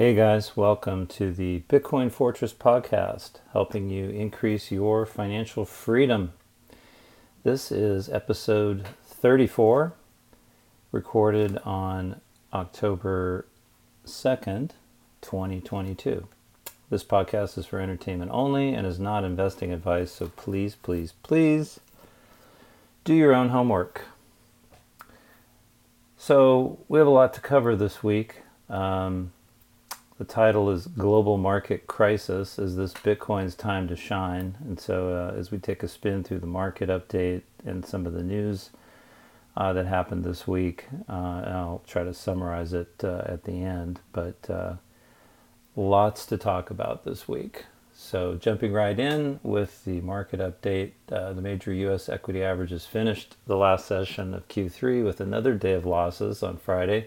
Hey guys, welcome to the Bitcoin Fortress podcast, helping you increase your financial freedom. This is episode 34, recorded on October 2nd, 2022. This podcast is for entertainment only and is not investing advice, so please, please, please do your own homework. So we have a lot to cover this week. The title is Global Market Crisis. Is this Bitcoin's time to shine? And so as we take a spin through the market update and some of the news that happened this week, I'll try to summarize it at the end, but lots to talk about this week. So jumping right in with the market update, the major U.S. equity averages finished the last session of Q3 with another day of losses on Friday,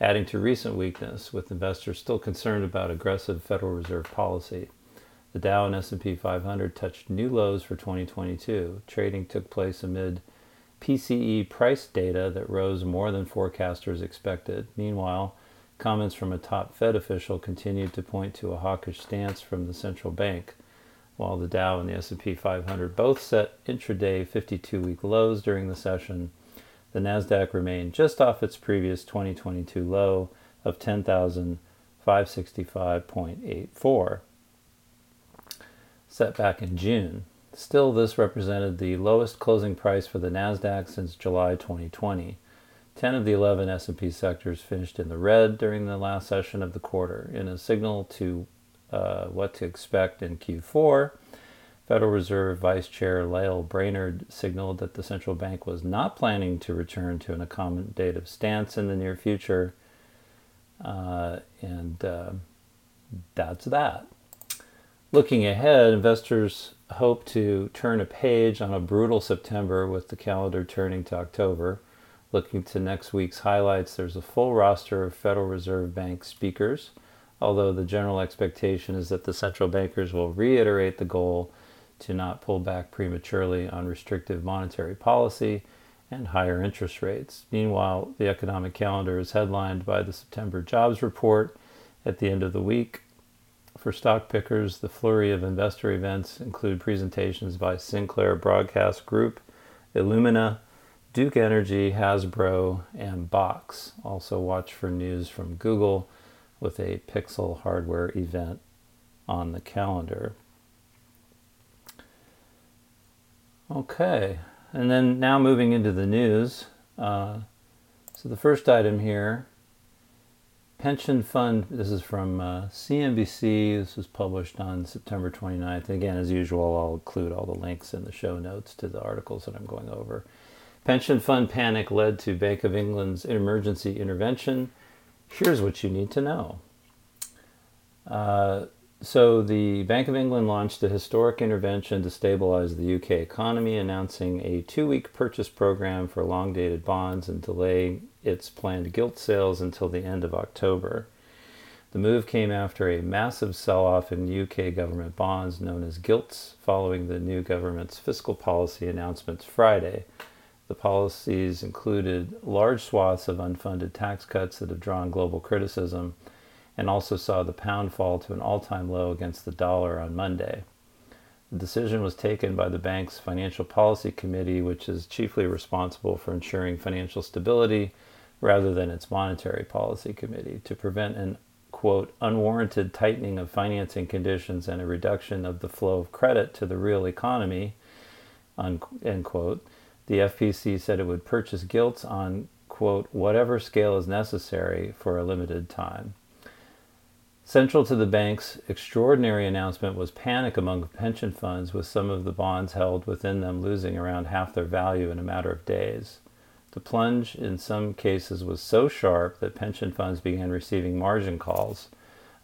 adding to recent weakness, with investors still concerned about aggressive Federal Reserve policy. The Dow and S&P 500 touched new lows for 2022. Trading took place amid PCE price data that rose more than forecasters expected. Meanwhile, comments from a top Fed official continued to point to a hawkish stance from the central bank. While the Dow and the S&P 500 both set intraday 52-week lows during the session, the NASDAQ remained just off its previous 2022 low of 10,565.84, set back in June. Still, this represented the lowest closing price for the NASDAQ since July 2020. 10 of the 11 S&P sectors finished in the red during the last session of the quarter. In a signal to what to expect in Q4, Federal Reserve Vice Chair Lael Brainard signaled that the central bank was not planning to return to an accommodative stance in the near future. That's that. Looking ahead, investors hope to turn a page on a brutal September, with the calendar turning to October. Looking to next week's highlights, there's a full roster of Federal Reserve Bank speakers, although the general expectation is that the central bankers will reiterate the goal to not pull back prematurely on restrictive monetary policy and higher interest rates. Meanwhile, the economic calendar is headlined by the September jobs report at the end of the week. For stock pickers, the flurry of investor events include presentations by Sinclair Broadcast Group, Illumina, Duke Energy, Hasbro, and Box. Also watch for news from Google with a Pixel hardware event on the calendar. Okay, and then now moving into the news. So the first item here, pension fund, this is from CNBC. This was published on September 29th. Again, as usual, I'll include all the links in the show notes to the articles that I'm going over. Pension fund panic led to Bank of England's emergency intervention. Here's what you need to know. So the Bank of England launched a historic intervention to stabilize the UK economy, announcing a 2-week purchase program for long-dated bonds and delaying its planned gilt sales until the end of October. The move came after a massive sell-off in UK government bonds known as gilts, following the new government's fiscal policy announcements Friday. The policies included large swaths of unfunded tax cuts that have drawn global criticism, and also saw the pound fall to an all-time low against the dollar on Monday. The decision was taken by the bank's Financial Policy Committee, which is chiefly responsible for ensuring financial stability rather than its Monetary Policy Committee, to prevent an, quote, unwarranted tightening of financing conditions and a reduction of the flow of credit to the real economy, end quote. The FPC said it would purchase gilts on, quote, whatever scale is necessary for a limited time. Central to the bank's extraordinary announcement was panic among pension funds, with some of the bonds held within them losing around half their value in a matter of days. The plunge in some cases was so sharp that pension funds began receiving margin calls,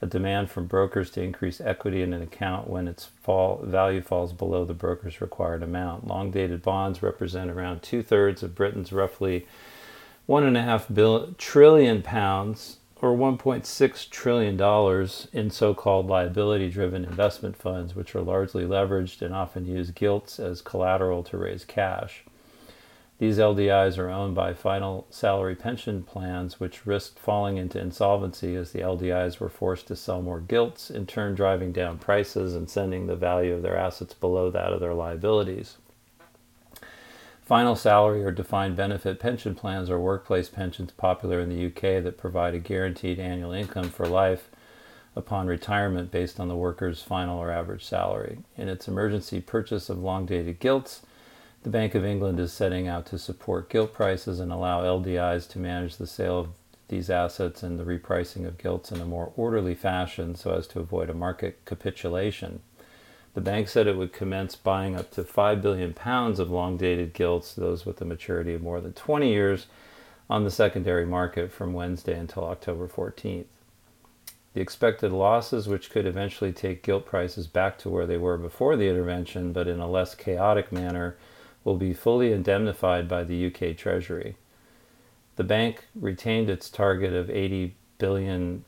a demand from brokers to increase equity in an account when its value falls below the broker's required amount. Long-dated bonds represent around two-thirds of Britain's roughly £1.5 trillion, or $1.6 trillion, in so-called liability-driven investment funds, which are largely leveraged and often use gilts as collateral to raise cash. These LDIs are owned by final salary pension plans, which risked falling into insolvency as the LDIs were forced to sell more gilts, in turn driving down prices and sending the value of their assets below that of their liabilities. Final salary or defined benefit pension plans are workplace pensions popular in the UK that provide a guaranteed annual income for life upon retirement based on the worker's final or average salary. In its emergency purchase of long-dated gilts, the Bank of England is setting out to support gilt prices and allow LDIs to manage the sale of these assets and the repricing of gilts in a more orderly fashion so as to avoid a market capitulation. The bank said it would commence buying up to £5 billion of long-dated gilts, those with a maturity of more than 20 years, on the secondary market from Wednesday until October 14th. The expected losses, which could eventually take gilt prices back to where they were before the intervention, but in a less chaotic manner, will be fully indemnified by the UK Treasury. The bank retained its target of £80 billion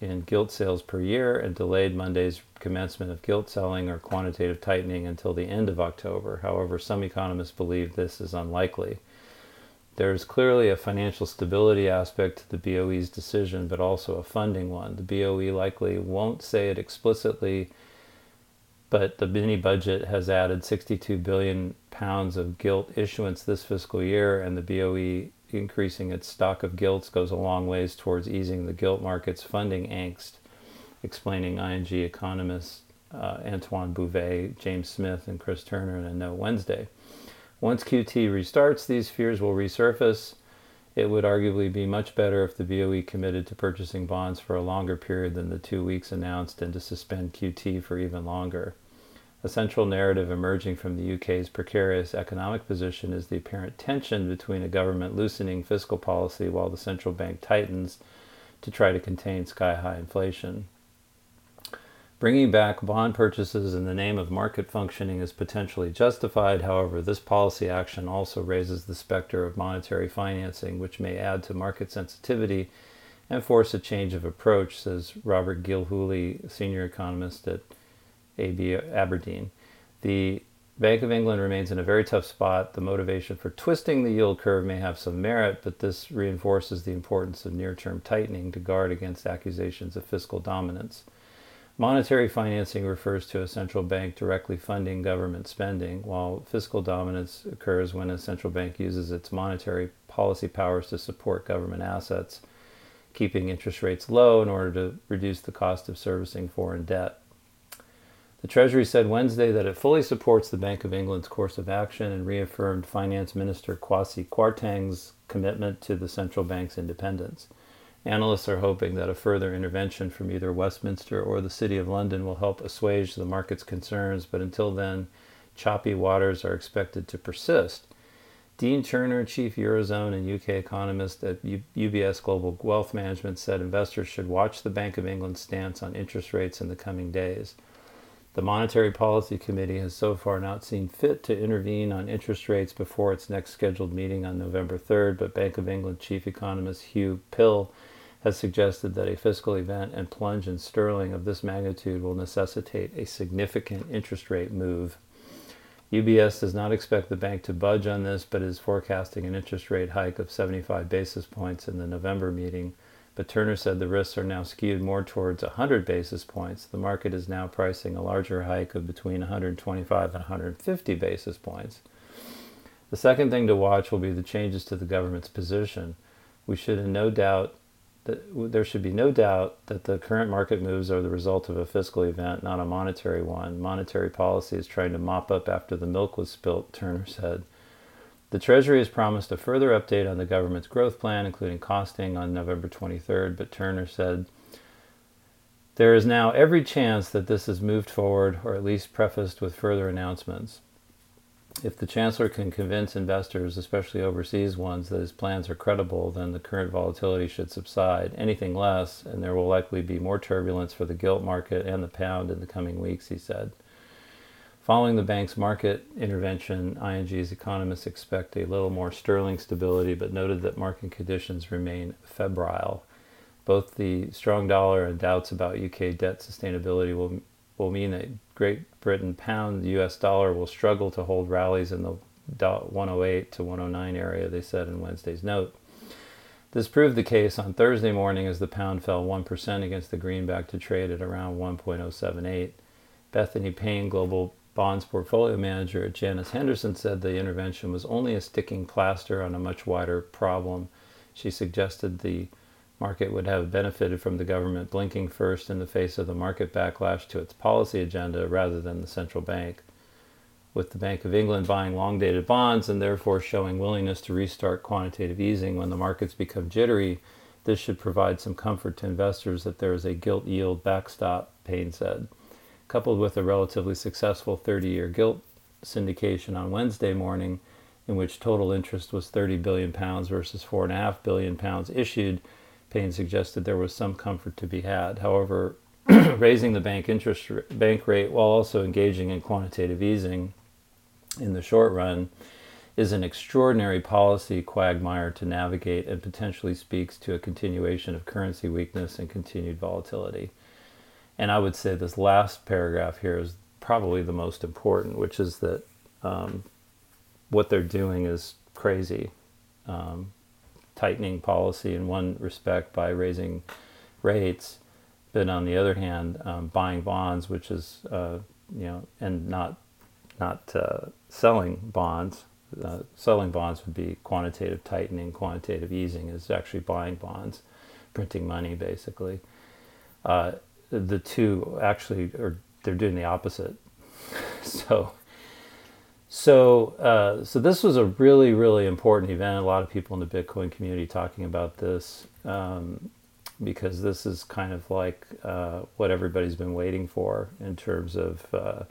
in gilt sales per year and delayed Monday's commencement of gilt selling or quantitative tightening until the end of October. However, some economists believe this is unlikely. There is clearly a financial stability aspect to the BOE's decision, but also a funding one. The BOE likely won't say it explicitly, but the mini budget has added £62 billion of gilt issuance this fiscal year, and the BOE increasing its stock of gilts goes a long ways towards easing the gilt market's funding angst, explaining ING economists Antoine Bouvet, James Smith, and Chris Turner in a note Wednesday. Once QT restarts, these fears will resurface. It would arguably be much better if the BOE committed to purchasing bonds for a longer period than the 2 weeks announced and to suspend QT for even longer. A central narrative emerging from the UK's precarious economic position is the apparent tension between a government loosening fiscal policy while the central bank tightens to try to contain sky-high inflation. Bringing back bond purchases in the name of market functioning is potentially justified. However, this policy action also raises the specter of monetary financing, which may add to market sensitivity and force a change of approach, says Robert Gilhooly, senior economist at Aberdeen. The Bank of England remains in a very tough spot. The motivation for twisting the yield curve may have some merit, but this reinforces the importance of near-term tightening to guard against accusations of fiscal dominance. Monetary financing refers to a central bank directly funding government spending, while fiscal dominance occurs when a central bank uses its monetary policy powers to support government assets, keeping interest rates low in order to reduce the cost of servicing foreign debt. The Treasury said Wednesday that it fully supports the Bank of England's course of action and reaffirmed Finance Minister Kwasi Kwarteng's commitment to the central bank's independence. Analysts are hoping that a further intervention from either Westminster or the City of London will help assuage the market's concerns, but until then, choppy waters are expected to persist. Dean Turner, chief Eurozone and UK economist at UBS Global Wealth Management, said investors should watch the Bank of England's stance on interest rates in the coming days. The Monetary Policy Committee has so far not seen fit to intervene on interest rates before its next scheduled meeting on November 3rd, but Bank of England chief economist Hugh Pill has suggested that a fiscal event and plunge in sterling of this magnitude will necessitate a significant interest rate move. UBS does not expect the bank to budge on this, but is forecasting an interest rate hike of 75 basis points in the November meeting. But Turner said the risks are now skewed more towards 100 basis points. The market is now pricing a larger hike of between 125 and 150 basis points. The second thing to watch will be the changes to the government's position. There should be no doubt that the current market moves are the result of a fiscal event, not a monetary one. Monetary policy is trying to mop up after the milk was spilt, Turner said. The Treasury has promised a further update on the government's growth plan, including costing, on November 23rd, but Turner said, "There is now every chance that this is moved forward, or at least prefaced with further announcements. If the Chancellor can convince investors, especially overseas ones, that his plans are credible, then the current volatility should subside. Anything less, and there will likely be more turbulence for the gilt market and the pound in the coming weeks," he said. Following the bank's market intervention, ING's economists expect a little more sterling stability, but noted that market conditions remain febrile. Both the strong dollar and doubts about UK debt sustainability will mean that Great Britain pound, the US dollar will struggle to hold rallies in the 108 to 109 area, they said in Wednesday's note. This proved the case on Thursday morning as the pound fell 1% against the greenback to trade at around 1.078. Bethany Payne, global bonds portfolio manager at Janus Henderson, said the intervention was only a sticking plaster on a much wider problem. She suggested the market would have benefited from the government blinking first in the face of the market backlash to its policy agenda rather than the central bank. With the Bank of England buying long-dated bonds and therefore showing willingness to restart quantitative easing when the markets become jittery, this should provide some comfort to investors that there is a gilt yield backstop, Payne said. Coupled with a relatively successful 30-year gilt syndication on Wednesday morning, in which total interest was £30 billion versus £4.5 billion issued, Payne suggested there was some comfort to be had. However, raising the bank rate while also engaging in quantitative easing in the short run is an extraordinary policy quagmire to navigate and potentially speaks to a continuation of currency weakness and continued volatility. And I would say this last paragraph here is probably the most important, which is that what they're doing is crazy. Tightening policy in one respect by raising rates, but on the other hand, buying bonds, which is, and not selling bonds. Selling bonds would be quantitative tightening. Quantitative easing is actually buying bonds, printing money, basically. The two actually they're doing the opposite. So this was a really, really important event. A lot of people in the Bitcoin community talking about this because this is kind of like what everybody's been waiting for in terms of as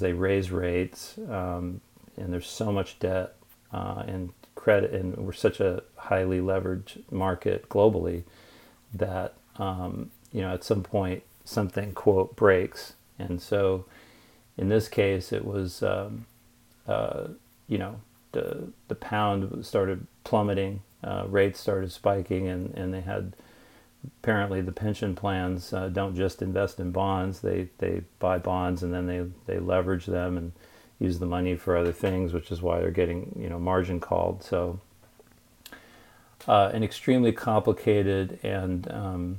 they raise rates and there's so much debt and credit, and we're such a highly leveraged market globally that, at some point something, quote, breaks. And so in this case, it was, the pound started plummeting, rates started spiking, and they had, apparently the pension plans don't just invest in bonds, they buy bonds and then they leverage them and use the money for other things, which is why they're getting, margin called. So an extremely complicated and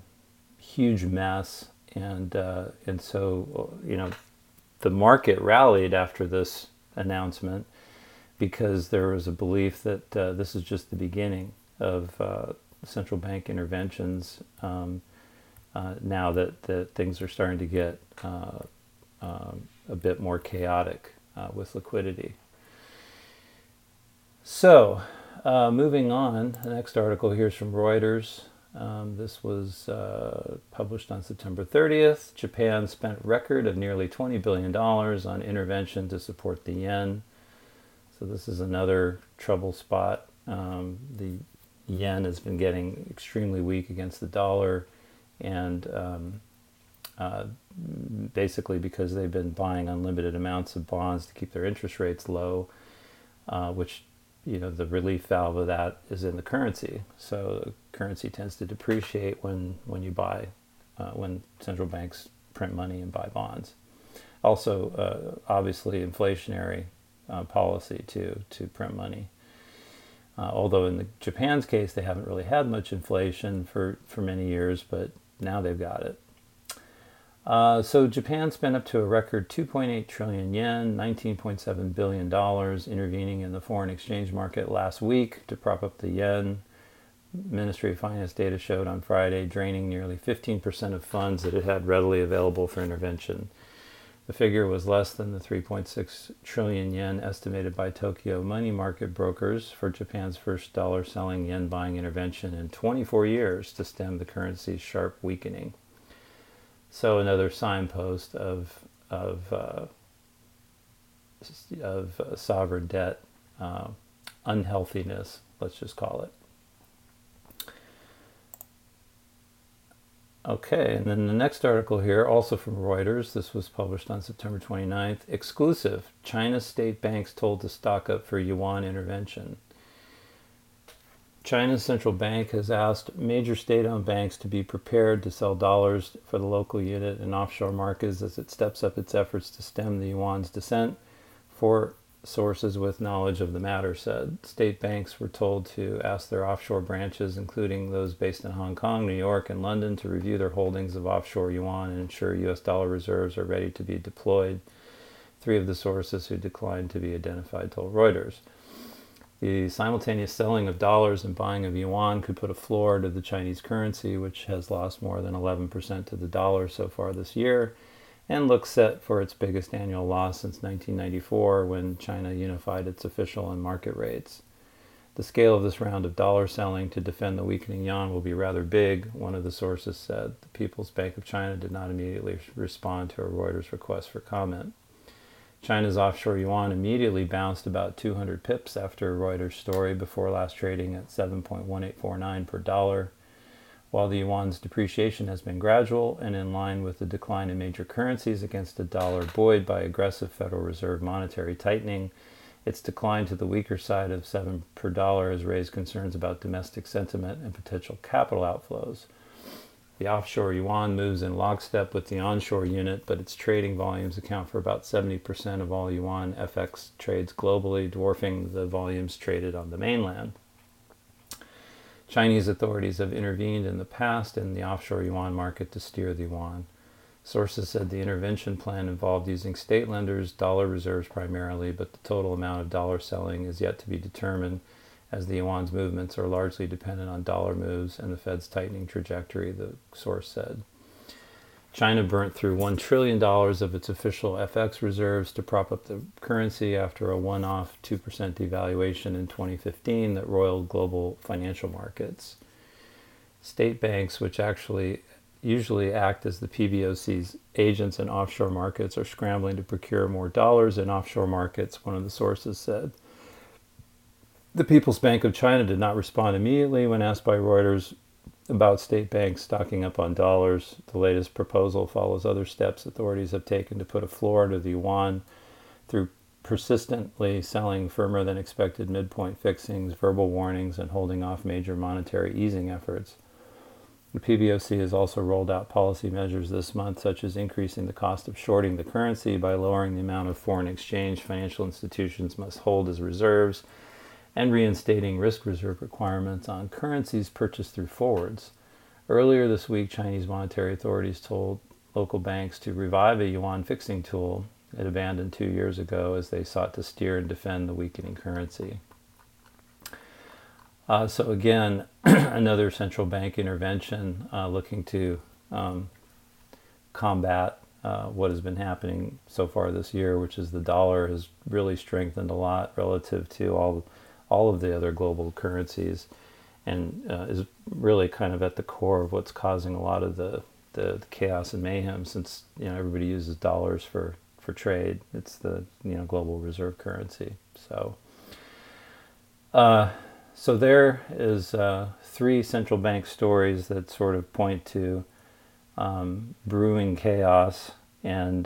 huge mess. And so, the market rallied after this announcement because there was a belief that this is just the beginning of central bank interventions now that things are starting to get a bit more chaotic with liquidity. So moving on, the next article here is from Reuters. This was published on September 30th. Japan spent record of nearly $20 billion on intervention to support the yen. So this is another trouble spot. The yen has been getting extremely weak against the dollar, and basically because they've been buying unlimited amounts of bonds to keep their interest rates low, which the relief valve of that is in the currency. So the currency tends to depreciate when you buy, when central banks print money and buy bonds. Also, obviously, inflationary policy to print money. Although in Japan's case, they haven't really had much inflation for many years, but now they've got it. So Japan spent up to a record 2.8 trillion yen, $19.7 billion, intervening in the foreign exchange market last week to prop up the yen. Ministry of Finance data showed on Friday, draining nearly 15% of funds that it had readily available for intervention. The figure was less than the 3.6 trillion yen estimated by Tokyo money market brokers for Japan's first dollar-selling, yen-buying intervention in 24 years to stem the currency's sharp weakening. So another signpost of sovereign debt unhealthiness, let's just call it. Okay, and then the next article here, also from Reuters, this was published on September 29th, exclusive, China state banks told to stock up for yuan intervention. China's central bank has asked major state-owned banks to be prepared to sell dollars for the local unit and offshore markets as it steps up its efforts to stem the yuan's descent Four sources with knowledge of the matter said state banks were told to ask their offshore branches, including those based in Hong Kong, New York, and London, to review their holdings of offshore yuan and ensure U.S. dollar reserves are ready to be deployed. Three of the sources who declined to be identified told Reuters. The simultaneous selling of dollars and buying of yuan could put a floor to the Chinese currency, which has lost more than 11% to the dollar so far this year, and looks set for its biggest annual loss since 1994, when China unified its official and market rates. The scale of this round of dollar selling to defend the weakening yuan will be rather big, one of the sources said. The People's Bank of China did not immediately respond to a Reuters request for comment. China's offshore yuan immediately bounced about 200 pips after Reuters' story before last trading at 7.1849 per dollar. While the yuan's depreciation has been gradual and in line with the decline in major currencies against the dollar buoyed by aggressive Federal Reserve monetary tightening, its decline to the weaker side of 7 per dollar has raised concerns about domestic sentiment and potential capital outflows. The offshore yuan moves in lockstep with the onshore unit, but its trading volumes account for about 70% of all yuan FX trades globally, dwarfing the volumes traded on the mainland. Chinese authorities have intervened in the past in the offshore yuan market to steer the yuan. Sources said the intervention plan involved using state lenders, dollar reserves primarily, but the total amount of dollar selling is yet to be determined, as the yuan's movements are largely dependent on dollar moves and the Fed's tightening trajectory, the source said. China burnt through $1 trillion of its official FX reserves to prop up the currency after a one-off 2% devaluation in 2015 that roiled global financial markets. State banks, which actually usually act as the PBOC's agents in offshore markets, are scrambling to procure more dollars in offshore markets, one of the sources said. The People's Bank of China did not respond immediately when asked by Reuters about state banks stocking up on dollars. The latest proposal follows other steps authorities have taken to put a floor to the yuan through persistently selling firmer than expected midpoint fixings, verbal warnings, and holding off major monetary easing efforts. The PBOC has also rolled out policy measures this month, such as increasing the cost of shorting the currency by lowering the amount of foreign exchange financial institutions must hold as reserves, and reinstating risk reserve requirements on currencies purchased through forwards. Earlier this week, Chinese monetary authorities told local banks to revive a yuan fixing tool it abandoned 2 years ago as they sought to steer and defend the weakening currency. So again, another central bank intervention looking to combat what has been happening so far this year, which is the dollar has really strengthened a lot relative to all of the other global currencies, and is really kind of at the core of what's causing a lot of the chaos and mayhem, since everybody uses dollars for trade. It's the global reserve currency. So there is three central bank stories that sort of point to brewing chaos, and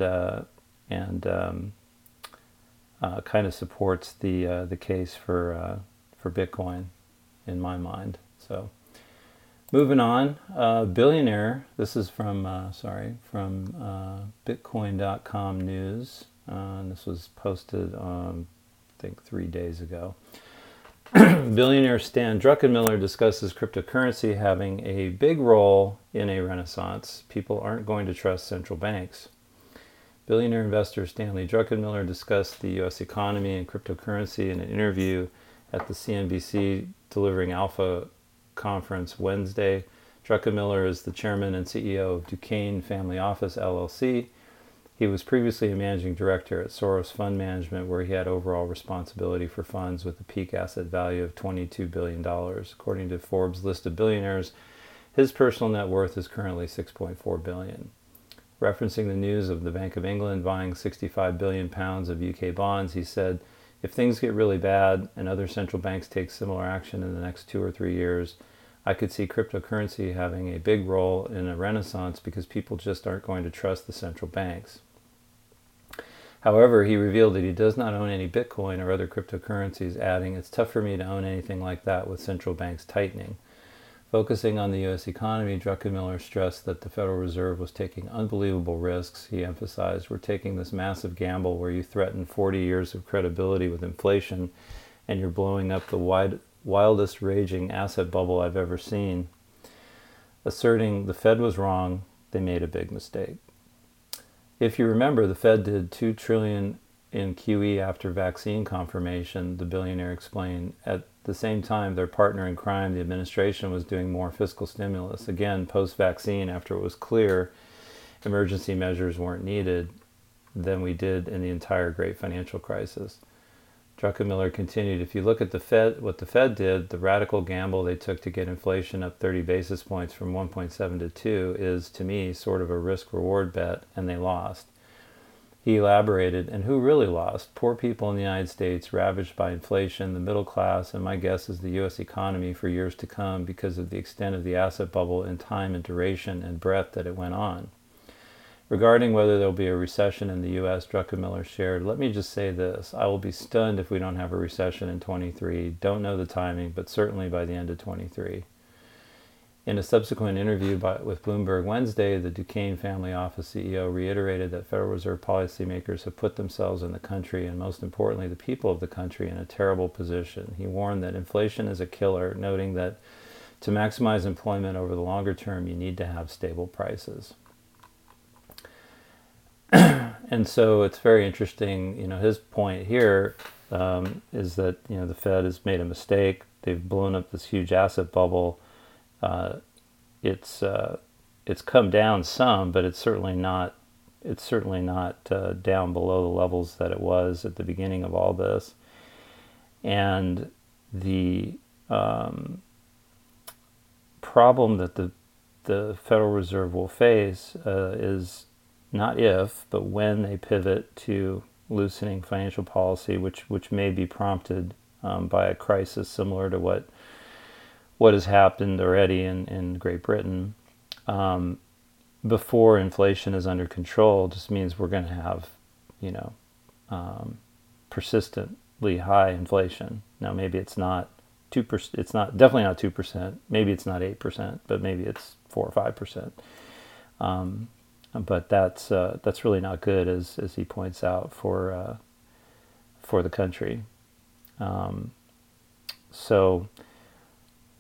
kind of supports the case for Bitcoin, in my mind. So, moving on, billionaire. This is from Bitcoin.com news. And this was posted, I think, 3 days ago. Billionaire Stan Druckenmiller discusses cryptocurrency having a big role in a renaissance. People aren't going to trust central banks. Billionaire investor Stanley Druckenmiller discussed the U.S. economy and cryptocurrency in an interview at the CNBC Delivering Alpha conference Wednesday. Druckenmiller is the chairman and CEO of Duquesne Family Office, LLC. He was previously a managing director at Soros Fund Management, where he had overall responsibility for funds with a peak asset value of $22 billion. According to Forbes' list of billionaires, his personal net worth is currently $6.4 billion. Referencing the news of the Bank of England buying £65 billion of UK bonds, he said, "If things get really bad and other central banks take similar action in the next 2 or 3 years, I could see cryptocurrency having a big role in a renaissance because people just aren't going to trust the central banks." However, he revealed that he does not own any Bitcoin or other cryptocurrencies, adding, "It's tough for me to own anything like that with central banks tightening. Focusing on the U.S. economy, Druckenmiller stressed that the Federal Reserve was taking unbelievable risks. He emphasized, we're taking this massive gamble where you threaten 40 years of credibility with inflation, and you're blowing up the wildest raging asset bubble I've ever seen. Asserting the Fed was wrong, they made a big mistake. If you remember, the Fed did $2 trillion in QE after vaccine confirmation, the billionaire explained. At the same time, their partner in crime, the administration, was doing more fiscal stimulus. Again, post-vaccine, after it was clear emergency measures weren't needed than we did in the entire great financial crisis. Druckenmiller continued, if you look at the Fed, what the Fed did, the radical gamble they took to get inflation up 30 basis points from 1.7 to 2 is, to me, sort of a risk-reward bet, and they lost. He elaborated, and who really lost? Poor people in the United States, ravaged by inflation, the middle class, and my guess is the U.S. economy for years to come because of the extent of the asset bubble in time and duration and breadth that it went on. Regarding whether there will be a recession in the U.S., Druckenmiller shared, let me just say this. I will be stunned if we don't have a recession in 23. Don't know the timing, but certainly by the end of 23. In a subsequent interview with Bloomberg Wednesday, the Duquesne Family Office CEO reiterated that Federal Reserve policymakers have put themselves in the country, and most importantly, the people of the country, in a terrible position. He warned that inflation is a killer, noting that to maximize employment over the longer term, you need to have stable prices. And so it's very interesting, you know, his point here is that, you know, the Fed has made a mistake. They've blown up this huge asset bubble. It's come down some, but it's certainly not down below the levels that it was at the beginning of all this. And the problem that the Federal Reserve will face is not if, but when they pivot to loosening financial policy, which may be prompted by a crisis similar to what has happened already in Great Britain, before inflation is under control, just means we're going to have, you know, persistently high inflation. Now, maybe it's not 2%. It's not definitely not 2%. Maybe it's not 8%, but maybe it's 4 or 5%. But that's really not good, as he points out, for the country. So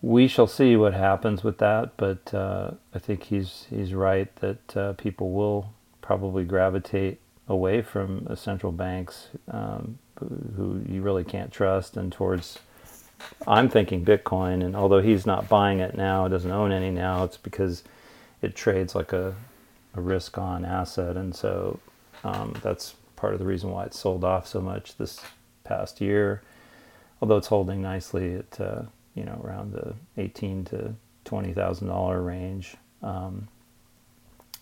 we shall see what happens with that. But I think he's right that people will probably gravitate away from central banks who you really can't trust, and towards, I'm thinking, Bitcoin. And although he's not buying it now, doesn't own any now, it's because it trades like a risk-on asset, and so that's part of the reason why it's sold off so much this past year. Although it's holding nicely at around the $18,000 to $20,000 range.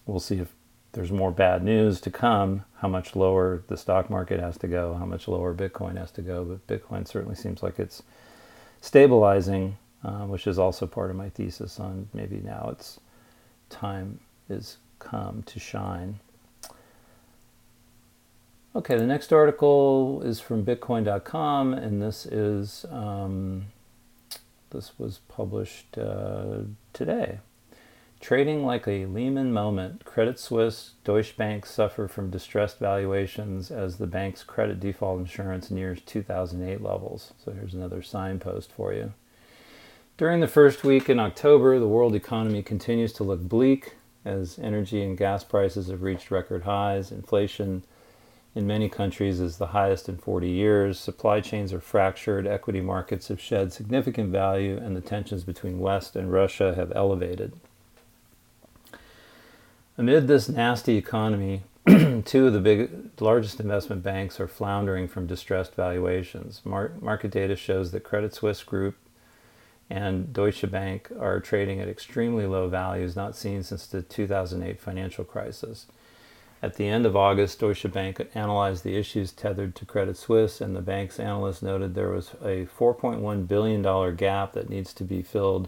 We'll see if there's more bad news to come. How much lower the stock market has to go, how much lower Bitcoin has to go. But Bitcoin certainly seems like it's stabilizing, which is also part of my thesis on maybe now it's time is come to shine. Okay, the next article is from Bitcoin.com, and this is this was published today. Trading like a Lehman moment. Credit Suisse, Deutsche Bank suffer from distressed valuations as the bank's credit default insurance nears 2008 levels. So here's another signpost for you. During the first week in October, the world economy continues to look bleak, as energy and gas prices have reached record highs. Inflation in many countries is the highest in 40 years. Supply chains are fractured. Equity markets have shed significant value, and the tensions between West and Russia have elevated. Amid this nasty economy, two of the largest investment banks are floundering from distressed valuations. Market data shows that Credit Suisse Group and Deutsche Bank are trading at extremely low values not seen since the 2008 financial crisis. At the end of August, Deutsche Bank analyzed the issues tethered to Credit Suisse, and the bank's analysts noted there was a $4.1 billion gap that needs to be filled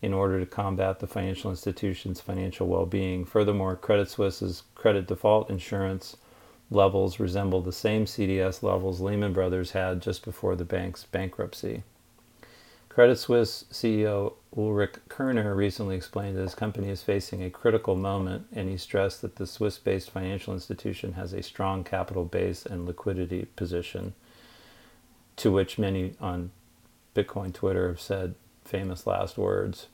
in order to combat the financial institution's financial well-being. Furthermore, Credit Suisse's credit default insurance levels resemble the same CDS levels Lehman Brothers had just before the bank's bankruptcy. Credit Suisse CEO Ulrich Koerner recently explained that his company is facing a critical moment, and he stressed that the Swiss-based financial institution has a strong capital base and liquidity position, to which many on Bitcoin Twitter have said famous last words.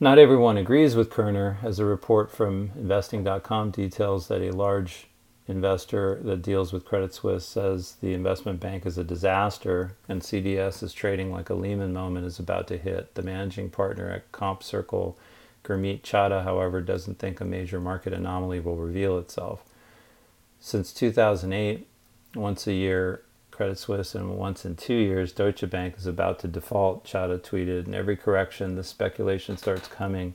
Not everyone agrees with Koerner, as a report from investing.com details that a large investor that deals with Credit Suisse says the investment bank is a disaster and CDS is trading like a Lehman moment is about to hit. The managing partner at Comp Circle, Gurmit Chada, however, doesn't think a major market anomaly will reveal itself. Since 2008, once a year, Credit Suisse, and once in 2 years, Deutsche Bank is about to default, Chada tweeted. In every correction, the speculation starts coming.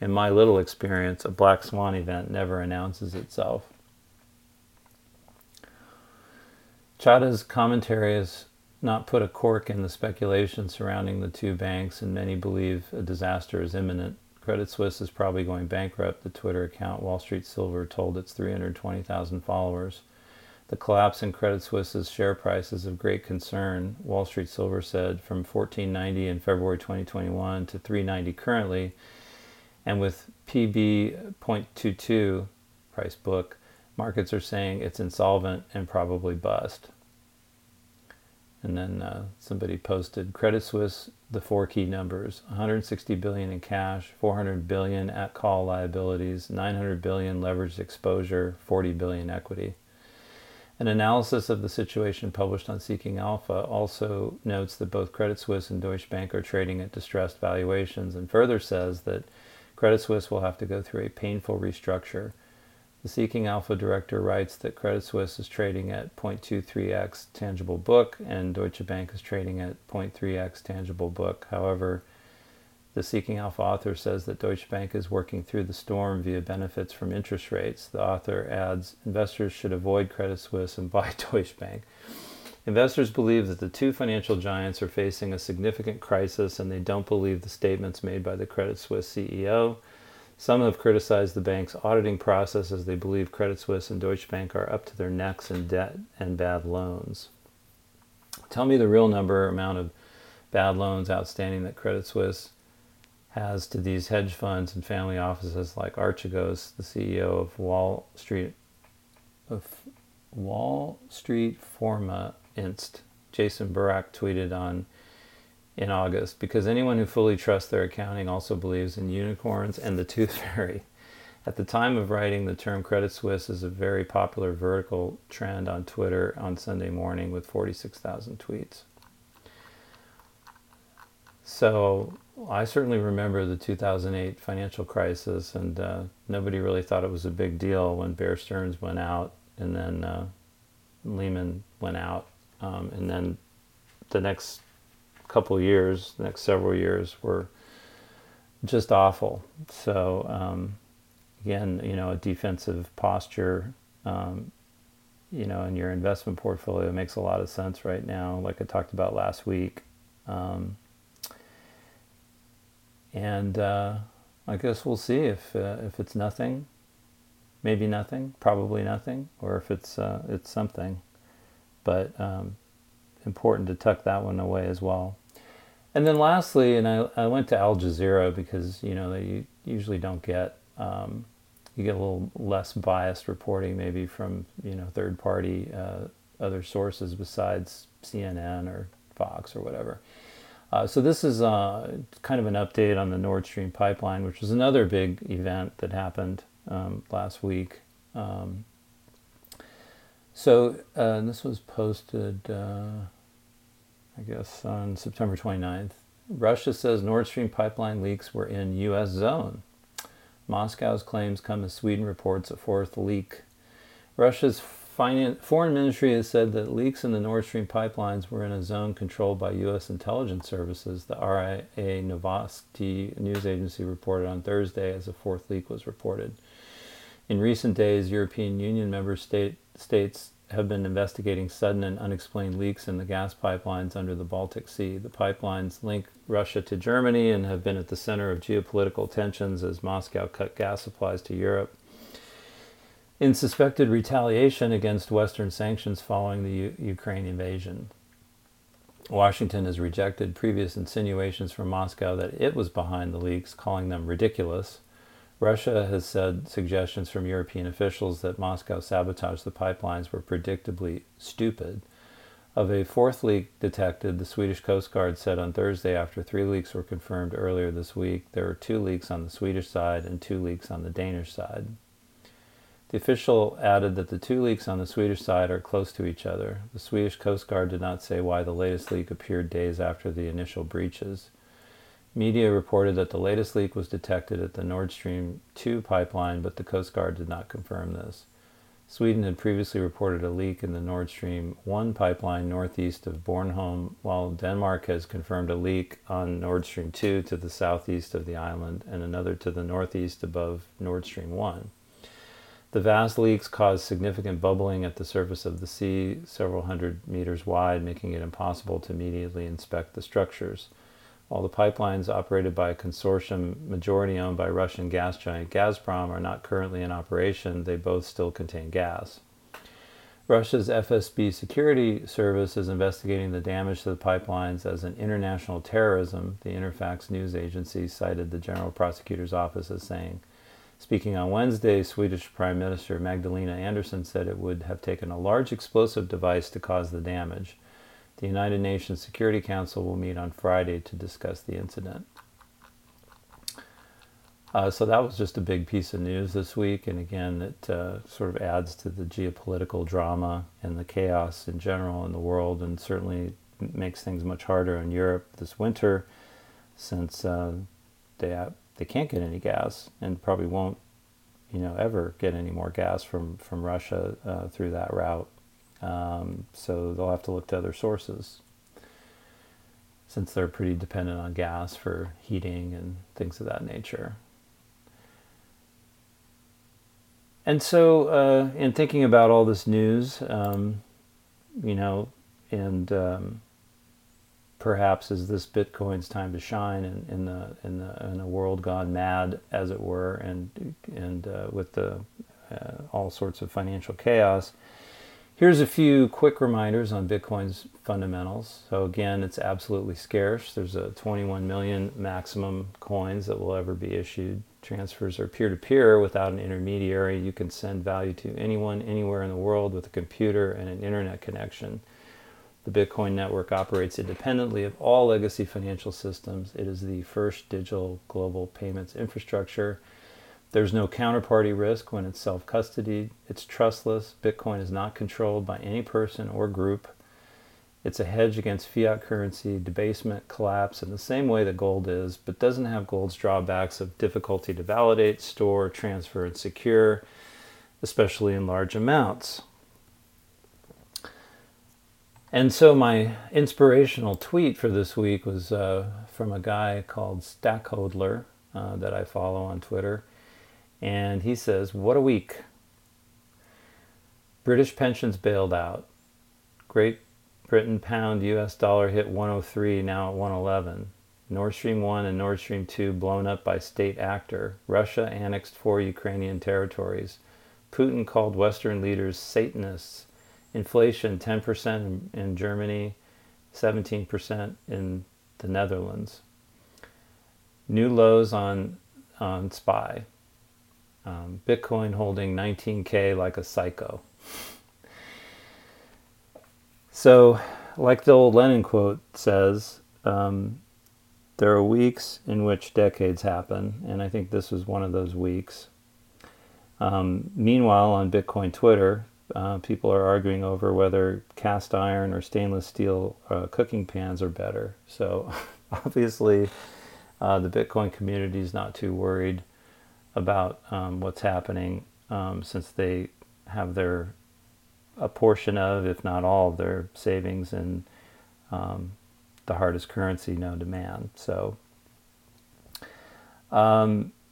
In my little experience, a black swan event never announces itself. Chada's commentary has not put a cork in the speculation surrounding the two banks, and many believe a disaster is imminent. Credit Suisse is probably going bankrupt, the Twitter account Wall Street Silver told its 320,000 followers. The collapse in Credit Suisse's share price is of great concern, Wall Street Silver said, from $14.90 in February 2021 to $3.90 currently, and with PB.22 price book, markets are saying it's insolvent and probably bust. And then somebody posted Credit Suisse, the four key numbers: $160 billion in cash, $400 billion at call liabilities, $900 billion leveraged exposure, $40 billion equity. An analysis of the situation published on Seeking Alpha also notes that both Credit Suisse and Deutsche Bank are trading at distressed valuations, and further says that Credit Suisse will have to go through a painful restructure. The Seeking Alpha director writes that Credit Suisse is trading at 0.23x tangible book and Deutsche Bank is trading at 0.3x tangible book. However, the Seeking Alpha author says that Deutsche Bank is working through the storm via benefits from interest rates. The author adds, investors should avoid Credit Suisse and buy Deutsche Bank. Investors believe that the two financial giants are facing a significant crisis, and they don't believe the statements made by the Credit Suisse CEO. Some have criticized the bank's auditing process, as they believe Credit Suisse and Deutsche Bank are up to their necks in debt and bad loans. Tell me the real number amount of bad loans outstanding that Credit Suisse has to these hedge funds and family offices like Archegos, the CEO of Wall Street Pharma Inst. Jason Barak tweeted on in August, because anyone who fully trusts their accounting also believes in unicorns and the tooth fairy. At the time of writing, the term Credit Suisse is a very popular vertical trend on Twitter on Sunday morning with 46,000 tweets. So I certainly remember the 2008 financial crisis, and nobody really thought it was a big deal when Bear Stearns went out, and then Lehman went out, and then the next couple years, next several years, were just awful. So again, you know, a defensive posture, you know, in your investment portfolio makes a lot of sense right now, like I talked about last week. And I guess we'll see if it's nothing, maybe nothing, probably nothing, or if it's something. But important to tuck that one away as well. And then lastly, and I went to Al Jazeera because, you know, they usually don't get, you get a little less biased reporting maybe from, you know, third party, other sources besides CNN or Fox or whatever. So this is kind of an update on the Nord Stream pipeline, which was another big event that happened last week. So this was posted, I guess, on September 29th. Russia says Nord Stream pipeline leaks were in U.S. zone. Moscow's claims come as Sweden reports a fourth leak. Russia's foreign ministry has said that leaks in the Nord Stream pipelines were in a zone controlled by U.S. intelligence services. The RIA Novosti news agency reported on Thursday as a fourth leak was reported. In recent days, European Union member states have been investigating sudden and unexplained leaks in the gas pipelines under the Baltic Sea. The pipelines link Russia to Germany and have been at the center of geopolitical tensions as Moscow cut gas supplies to Europe in suspected retaliation against Western sanctions following the Ukraine invasion. Washington has rejected previous insinuations from Moscow that it was behind the leaks, calling them ridiculous. Russia has said suggestions from European officials that Moscow sabotaged the pipelines were predictably stupid. Of a fourth leak detected, the Swedish Coast Guard said on Thursday after three leaks were confirmed earlier this week, there were two leaks on the Swedish side and two leaks on the Danish side. The official added that the two leaks on the Swedish side are close to each other. The Swedish Coast Guard did not say why the latest leak appeared days after the initial breaches. Media reported that the latest leak was detected at the Nord Stream 2 pipeline, but the Coast Guard did not confirm this. Sweden had previously reported a leak in the Nord Stream 1 pipeline northeast of Bornholm, while Denmark has confirmed a leak on Nord Stream 2 to the southeast of the island and another to the northeast above Nord Stream 1. The vast leaks caused significant bubbling at the surface of the sea, several hundred meters wide, making it impossible to immediately inspect the structures. While the pipelines operated by a consortium majority owned by Russian gas giant Gazprom are not currently in operation, they both still contain gas. Russia's FSB security service is investigating the damage to the pipelines as an international terrorism, the Interfax news agency cited the General Prosecutor's Office as saying. Speaking on Wednesday, Swedish Prime Minister Magdalena Andersson said it would have taken a large explosive device to cause the damage. The United Nations Security Council will meet on Friday to discuss the incident. So that was just a big piece of news this week, and again, it sort of adds to the geopolitical drama and the chaos in general in the world, and certainly makes things much harder in Europe this winter, since they can't get any gas, and probably won't, ever get any more gas from Russia through that route. So they'll have to look to other sources, since they're pretty dependent on gas for heating and things of that nature. And so in thinking about all this news, perhaps is this Bitcoin's time to shine in a world gone mad, as it were, and with the all sorts of financial chaos. Here's a few quick reminders on Bitcoin's fundamentals. So again, it's absolutely scarce. There's a 21 million maximum coins that will ever be issued. Transfers are peer-to-peer without an intermediary. You can send value to anyone, anywhere in the world with a computer and an internet connection. The Bitcoin network operates independently of all legacy financial systems. It is the first digital global payments infrastructure. There's no counterparty risk when it's self-custodied. It's trustless. Bitcoin is not controlled by any person or group. It's a hedge against fiat currency, debasement, collapse in the same way that gold is, but doesn't have gold's drawbacks of difficulty to validate, store, transfer, and secure, especially in large amounts. And so my inspirational tweet for this week was from a guy called Stackhodler that I follow on Twitter. And he says, what a week. British pensions bailed out. Great Britain pound US dollar hit 103, now at 111. Nord Stream 1 and Nord Stream 2 blown up by state actor. Russia annexed 4 Ukrainian territories. Putin called Western leaders Satanists. Inflation 10% in Germany, 17% in the Netherlands. New lows on SPY. Bitcoin holding 19K like a psycho. So, like the old Lenin quote says, there are weeks in which decades happen, and I think this was one of those weeks. Meanwhile, on Bitcoin Twitter, people are arguing over whether cast iron or stainless steel cooking pans are better. So, obviously, the Bitcoin community is not too worried about what's happening, since they have a portion of, if not all, of their savings in the hardest currency known to man. So,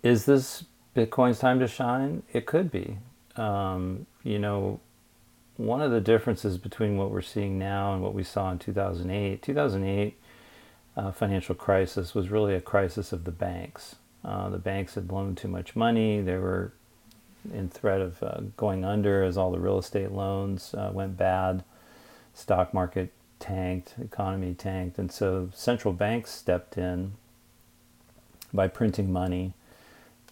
is this Bitcoin's time to shine? It could be. One of the differences between what we're seeing now and what we saw in 2008 financial crisis was really a crisis of the banks. The banks had blown too much money. They were in threat of going under as all the real estate loans went bad. Stock market tanked, economy tanked, and so central banks stepped in by printing money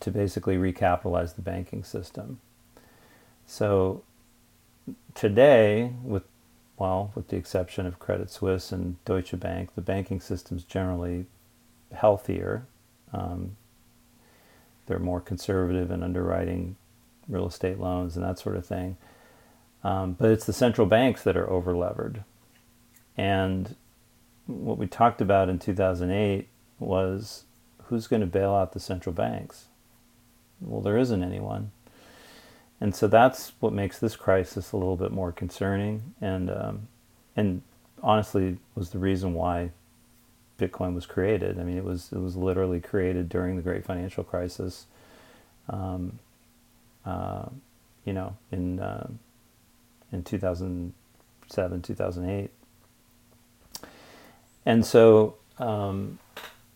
to basically recapitalize the banking system. So today, with the exception of Credit Suisse and Deutsche Bank, the banking system's generally healthier. They're more conservative in underwriting real estate loans and that sort of thing. But it's the central banks that are over-levered. And what we talked about in 2008 was, who's going to bail out the central banks? Well, there isn't anyone. And so that's what makes this crisis a little bit more concerning, and honestly was the reason why Bitcoin was created. I mean, it was literally created during the Great Financial Crisis, in 2007, 2008. And so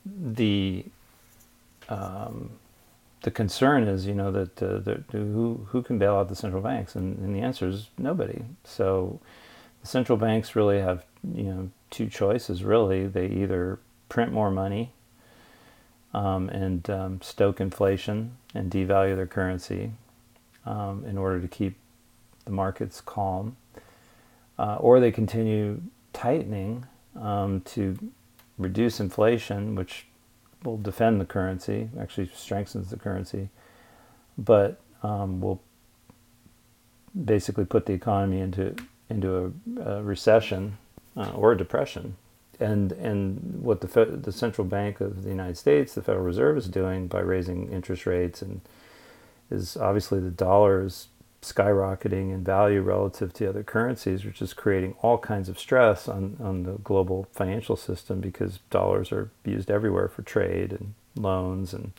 the concern is, that who can bail out the central banks? And the answer is nobody. So the central banks really have, two choices, really. They either print more money and stoke inflation and devalue their currency in order to keep the markets calm, or they continue tightening to reduce inflation, which will defend the currency, actually strengthens the currency, but will basically put the economy into a recession or a depression. And what the Central Bank of the United States, the Federal Reserve, is doing by raising interest rates is obviously the dollar is skyrocketing in value relative to other currencies, which is creating all kinds of stress on the global financial system, because dollars are used everywhere for trade and loans and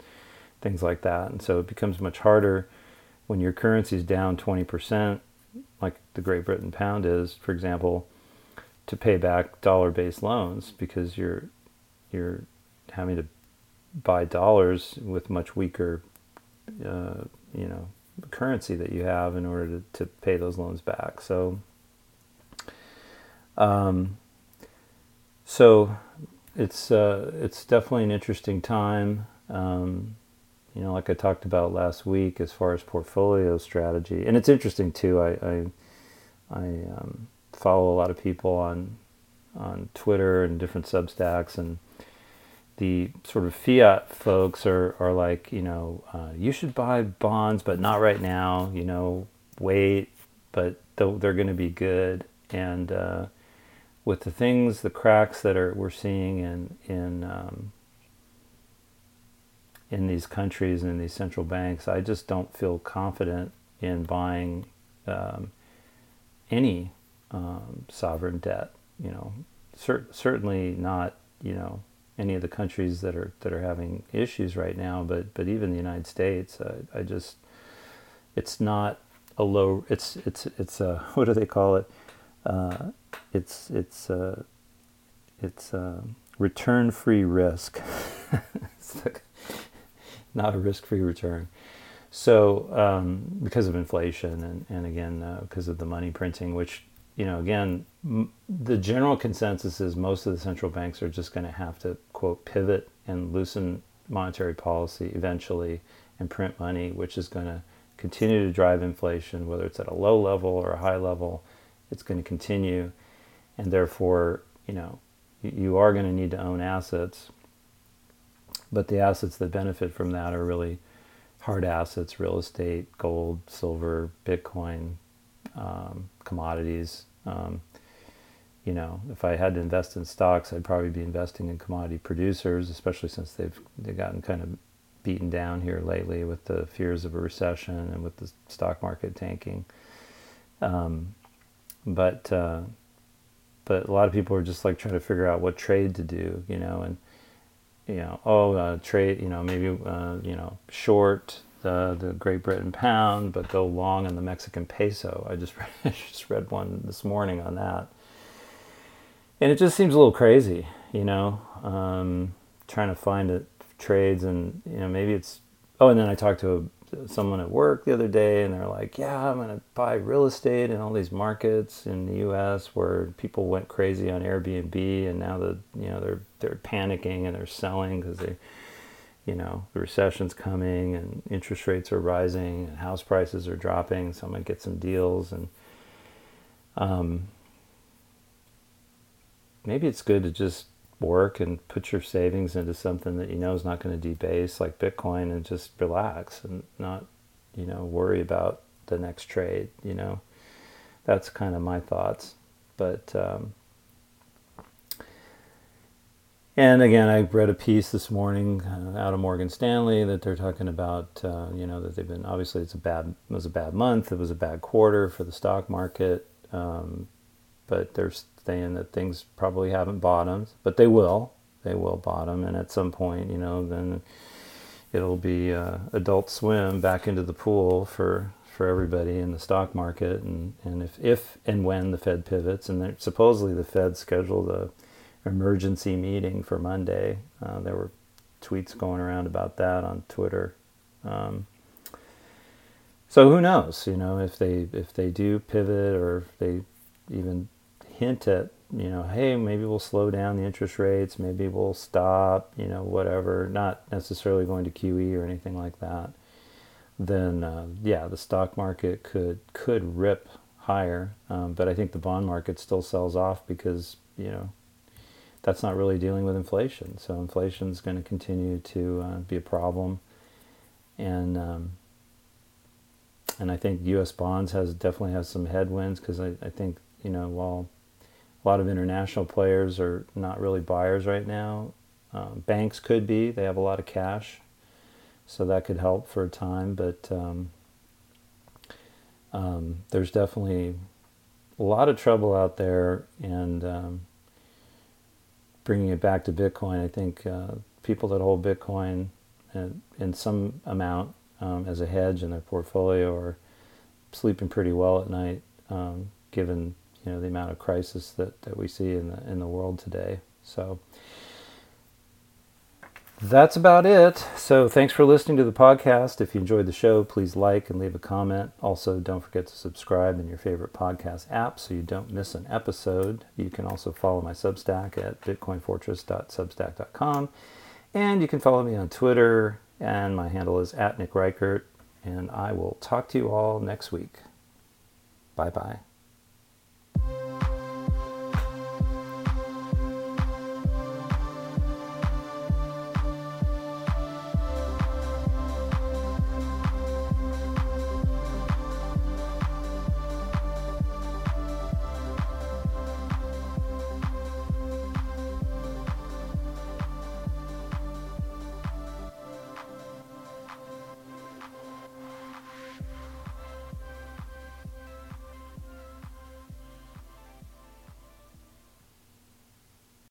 things like that. And so it becomes much harder when your currency is down 20%, like the Great Britain pound is, for example, to pay back dollar-based loans, because you're having to buy dollars with much weaker currency that you have in order to pay those loans back. So it's definitely an interesting time. Like I talked about last week as far as portfolio strategy, and it's interesting too. I follow a lot of people on Twitter and different Substacks, and the sort of fiat folks are like, you should buy bonds, but not right now, wait, but they're going to be good. And with the cracks that we're seeing in these countries and in these central banks, I just don't feel confident in buying any sovereign debt, certainly not, any of the countries that are having issues right now, but even the United States, it's not a low. It's a, what do they call it? It's return-free risk. It's like not a risk-free return. So because of inflation and again because of the money printing, which. Again, the general consensus is most of the central banks are just going to have to, quote, pivot and loosen monetary policy eventually and print money, which is going to continue to drive inflation, whether it's at a low level or a high level. It's going to continue. And therefore, you are going to need to own assets. But the assets that benefit from that are really hard assets: real estate, gold, silver, Bitcoin, commodities. If I had to invest in stocks, I'd probably be investing in commodity producers, especially since they've gotten kind of beaten down here lately with the fears of a recession and with the stock market tanking. But a lot of people are just like trying to figure out what trade to do, short the Great Britain pound, but go long on the Mexican peso. I just read one this morning on that, and it just seems a little crazy, trying to find trades, and maybe it's. Oh, and then I talked to someone at work the other day, and they're like, yeah, I'm going to buy real estate in all these markets in the U.S. where people went crazy on Airbnb, and now they're panicking and they're selling because the recession's coming and interest rates are rising and house prices are dropping, so I'm going to get some deals. And maybe it's good to just work and put your savings into something that you know is not going to debase, like Bitcoin, and just relax and not, worry about the next trade. That's kind of my thoughts. But and again, I read a piece this morning out of Morgan Stanley that they're talking about, that they've been, obviously it was a bad month, it was a bad quarter for the stock market, but they're saying that things probably haven't bottomed, but they will bottom, and at some point, then it'll be adult swim back into the pool for everybody in the stock market, and if and when the Fed pivots, and supposedly the Fed scheduled a emergency meeting for Monday. There were tweets going around about that on Twitter. So who knows? If they do pivot, or if they even hint at, hey, maybe we'll slow down the interest rates, maybe we'll stop, whatever. Not necessarily going to QE or anything like that. Then the stock market could rip higher, but I think the bond market still sells off because that's not really dealing with inflation. So inflation's going to continue to be a problem. And I think U.S. bonds definitely has some headwinds, because I think, while a lot of international players are not really buyers right now, banks could be. They have a lot of cash, so that could help for a time. But there's definitely a lot of trouble out there, and bringing it back to Bitcoin, I think people that hold Bitcoin in some amount as a hedge in their portfolio are sleeping pretty well at night, given the amount of crisis that we see in the world today. So that's about it. So thanks for listening to the podcast. If you enjoyed the show, please like and leave a comment. Also, don't forget to subscribe in your favorite podcast app so you don't miss an episode. You can also follow my Substack at bitcoinfortress.substack.com. And you can follow me on Twitter, and my handle is @NickReichert. And I will talk to you all next week. Bye-bye.